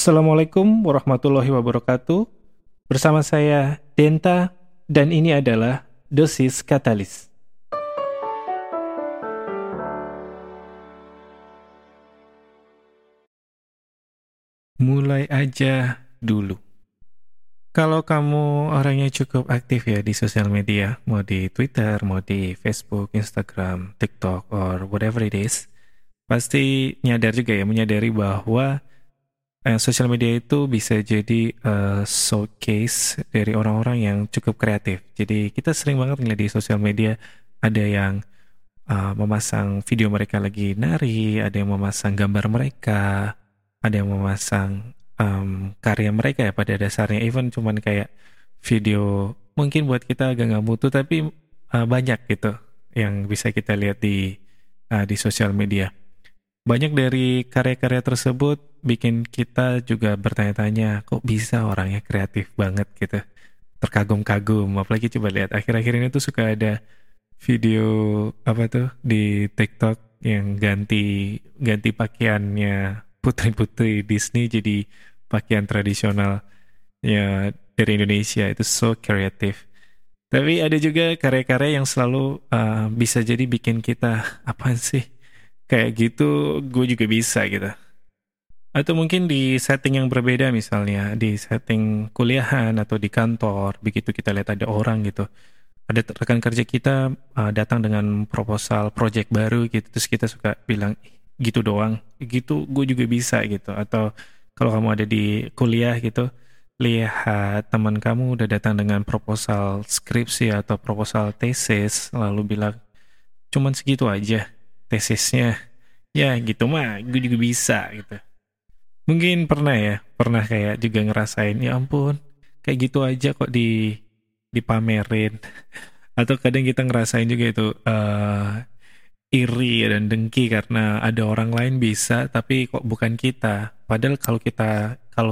Assalamualaikum warahmatullahi wabarakatuh. Bersama saya Denta dan ini adalah Dosis Katalis. Mulai aja dulu. Kalau kamu orangnya cukup aktif ya di sosial media, mau di Twitter, mau di Facebook, Instagram, TikTok, or whatever it is, pasti nyadar juga ya, menyadari bahwa social media itu bisa jadi showcase dari orang-orang yang cukup kreatif. Jadi kita sering banget ngeliat di sosial media ada yang memasang video mereka lagi nari, ada yang memasang gambar mereka, ada yang memasang karya mereka ya pada dasarnya. Even cuman kayak video mungkin buat kita agak nggak mutu, tapi banyak gitu yang bisa kita lihat di sosial media. Banyak dari karya-karya tersebut bikin kita juga bertanya-tanya, kok bisa orangnya kreatif banget gitu, terkagum-kagum. Apalagi coba lihat akhir-akhir ini tuh suka ada video apa tuh di TikTok yang ganti pakaiannya putri-putri Disney jadi pakaian tradisional ya dari Indonesia. Itu so kreatif. Tapi ada juga karya-karya yang selalu bisa jadi bikin kita, apaan sih kayak gitu, gue juga bisa gitu. Atau mungkin di setting yang berbeda, misalnya di setting kuliahan atau di kantor, begitu kita lihat ada orang gitu, ada rekan kerja kita datang dengan proposal project baru gitu, terus kita suka bilang, gitu doang, gitu gue juga bisa gitu. Atau kalau kamu ada di kuliah gitu, lihat teman kamu udah datang dengan proposal skripsi atau proposal tesis, lalu bilang, cuman segitu aja tesisnya, ya gitu mah gue juga bisa gitu. Mungkin pernah kayak juga ngerasain, ya ampun kayak gitu aja kok dipamerin. Atau kadang kita ngerasain juga itu iri dan dengki karena ada orang lain bisa tapi kok bukan kita, padahal kalau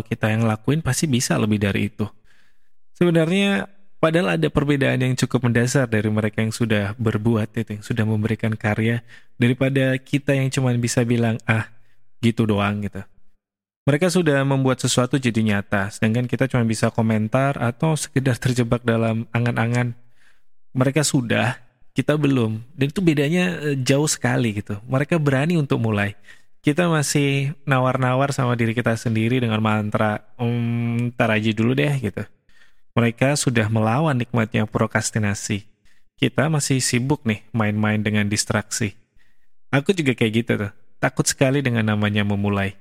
kita yang lakuin pasti bisa lebih dari itu sebenarnya. Padahal ada perbedaan yang cukup mendasar dari mereka yang sudah berbuat itu, yang sudah memberikan karya, daripada kita yang cuma bisa bilang, ah gitu doang gitu. Mereka sudah membuat sesuatu jadi nyata, sedangkan kita cuma bisa komentar atau sekedar terjebak dalam angan-angan. Mereka sudah, kita belum. Dan itu bedanya jauh sekali gitu. Mereka berani untuk mulai. Kita masih nawar-nawar sama diri kita sendiri dengan mantra, ntar aja dulu deh gitu. Mereka sudah melawan nikmatnya prokrastinasi. Kita masih sibuk nih main-main dengan distraksi. Aku juga kayak gitu tuh. Takut sekali dengan namanya memulai.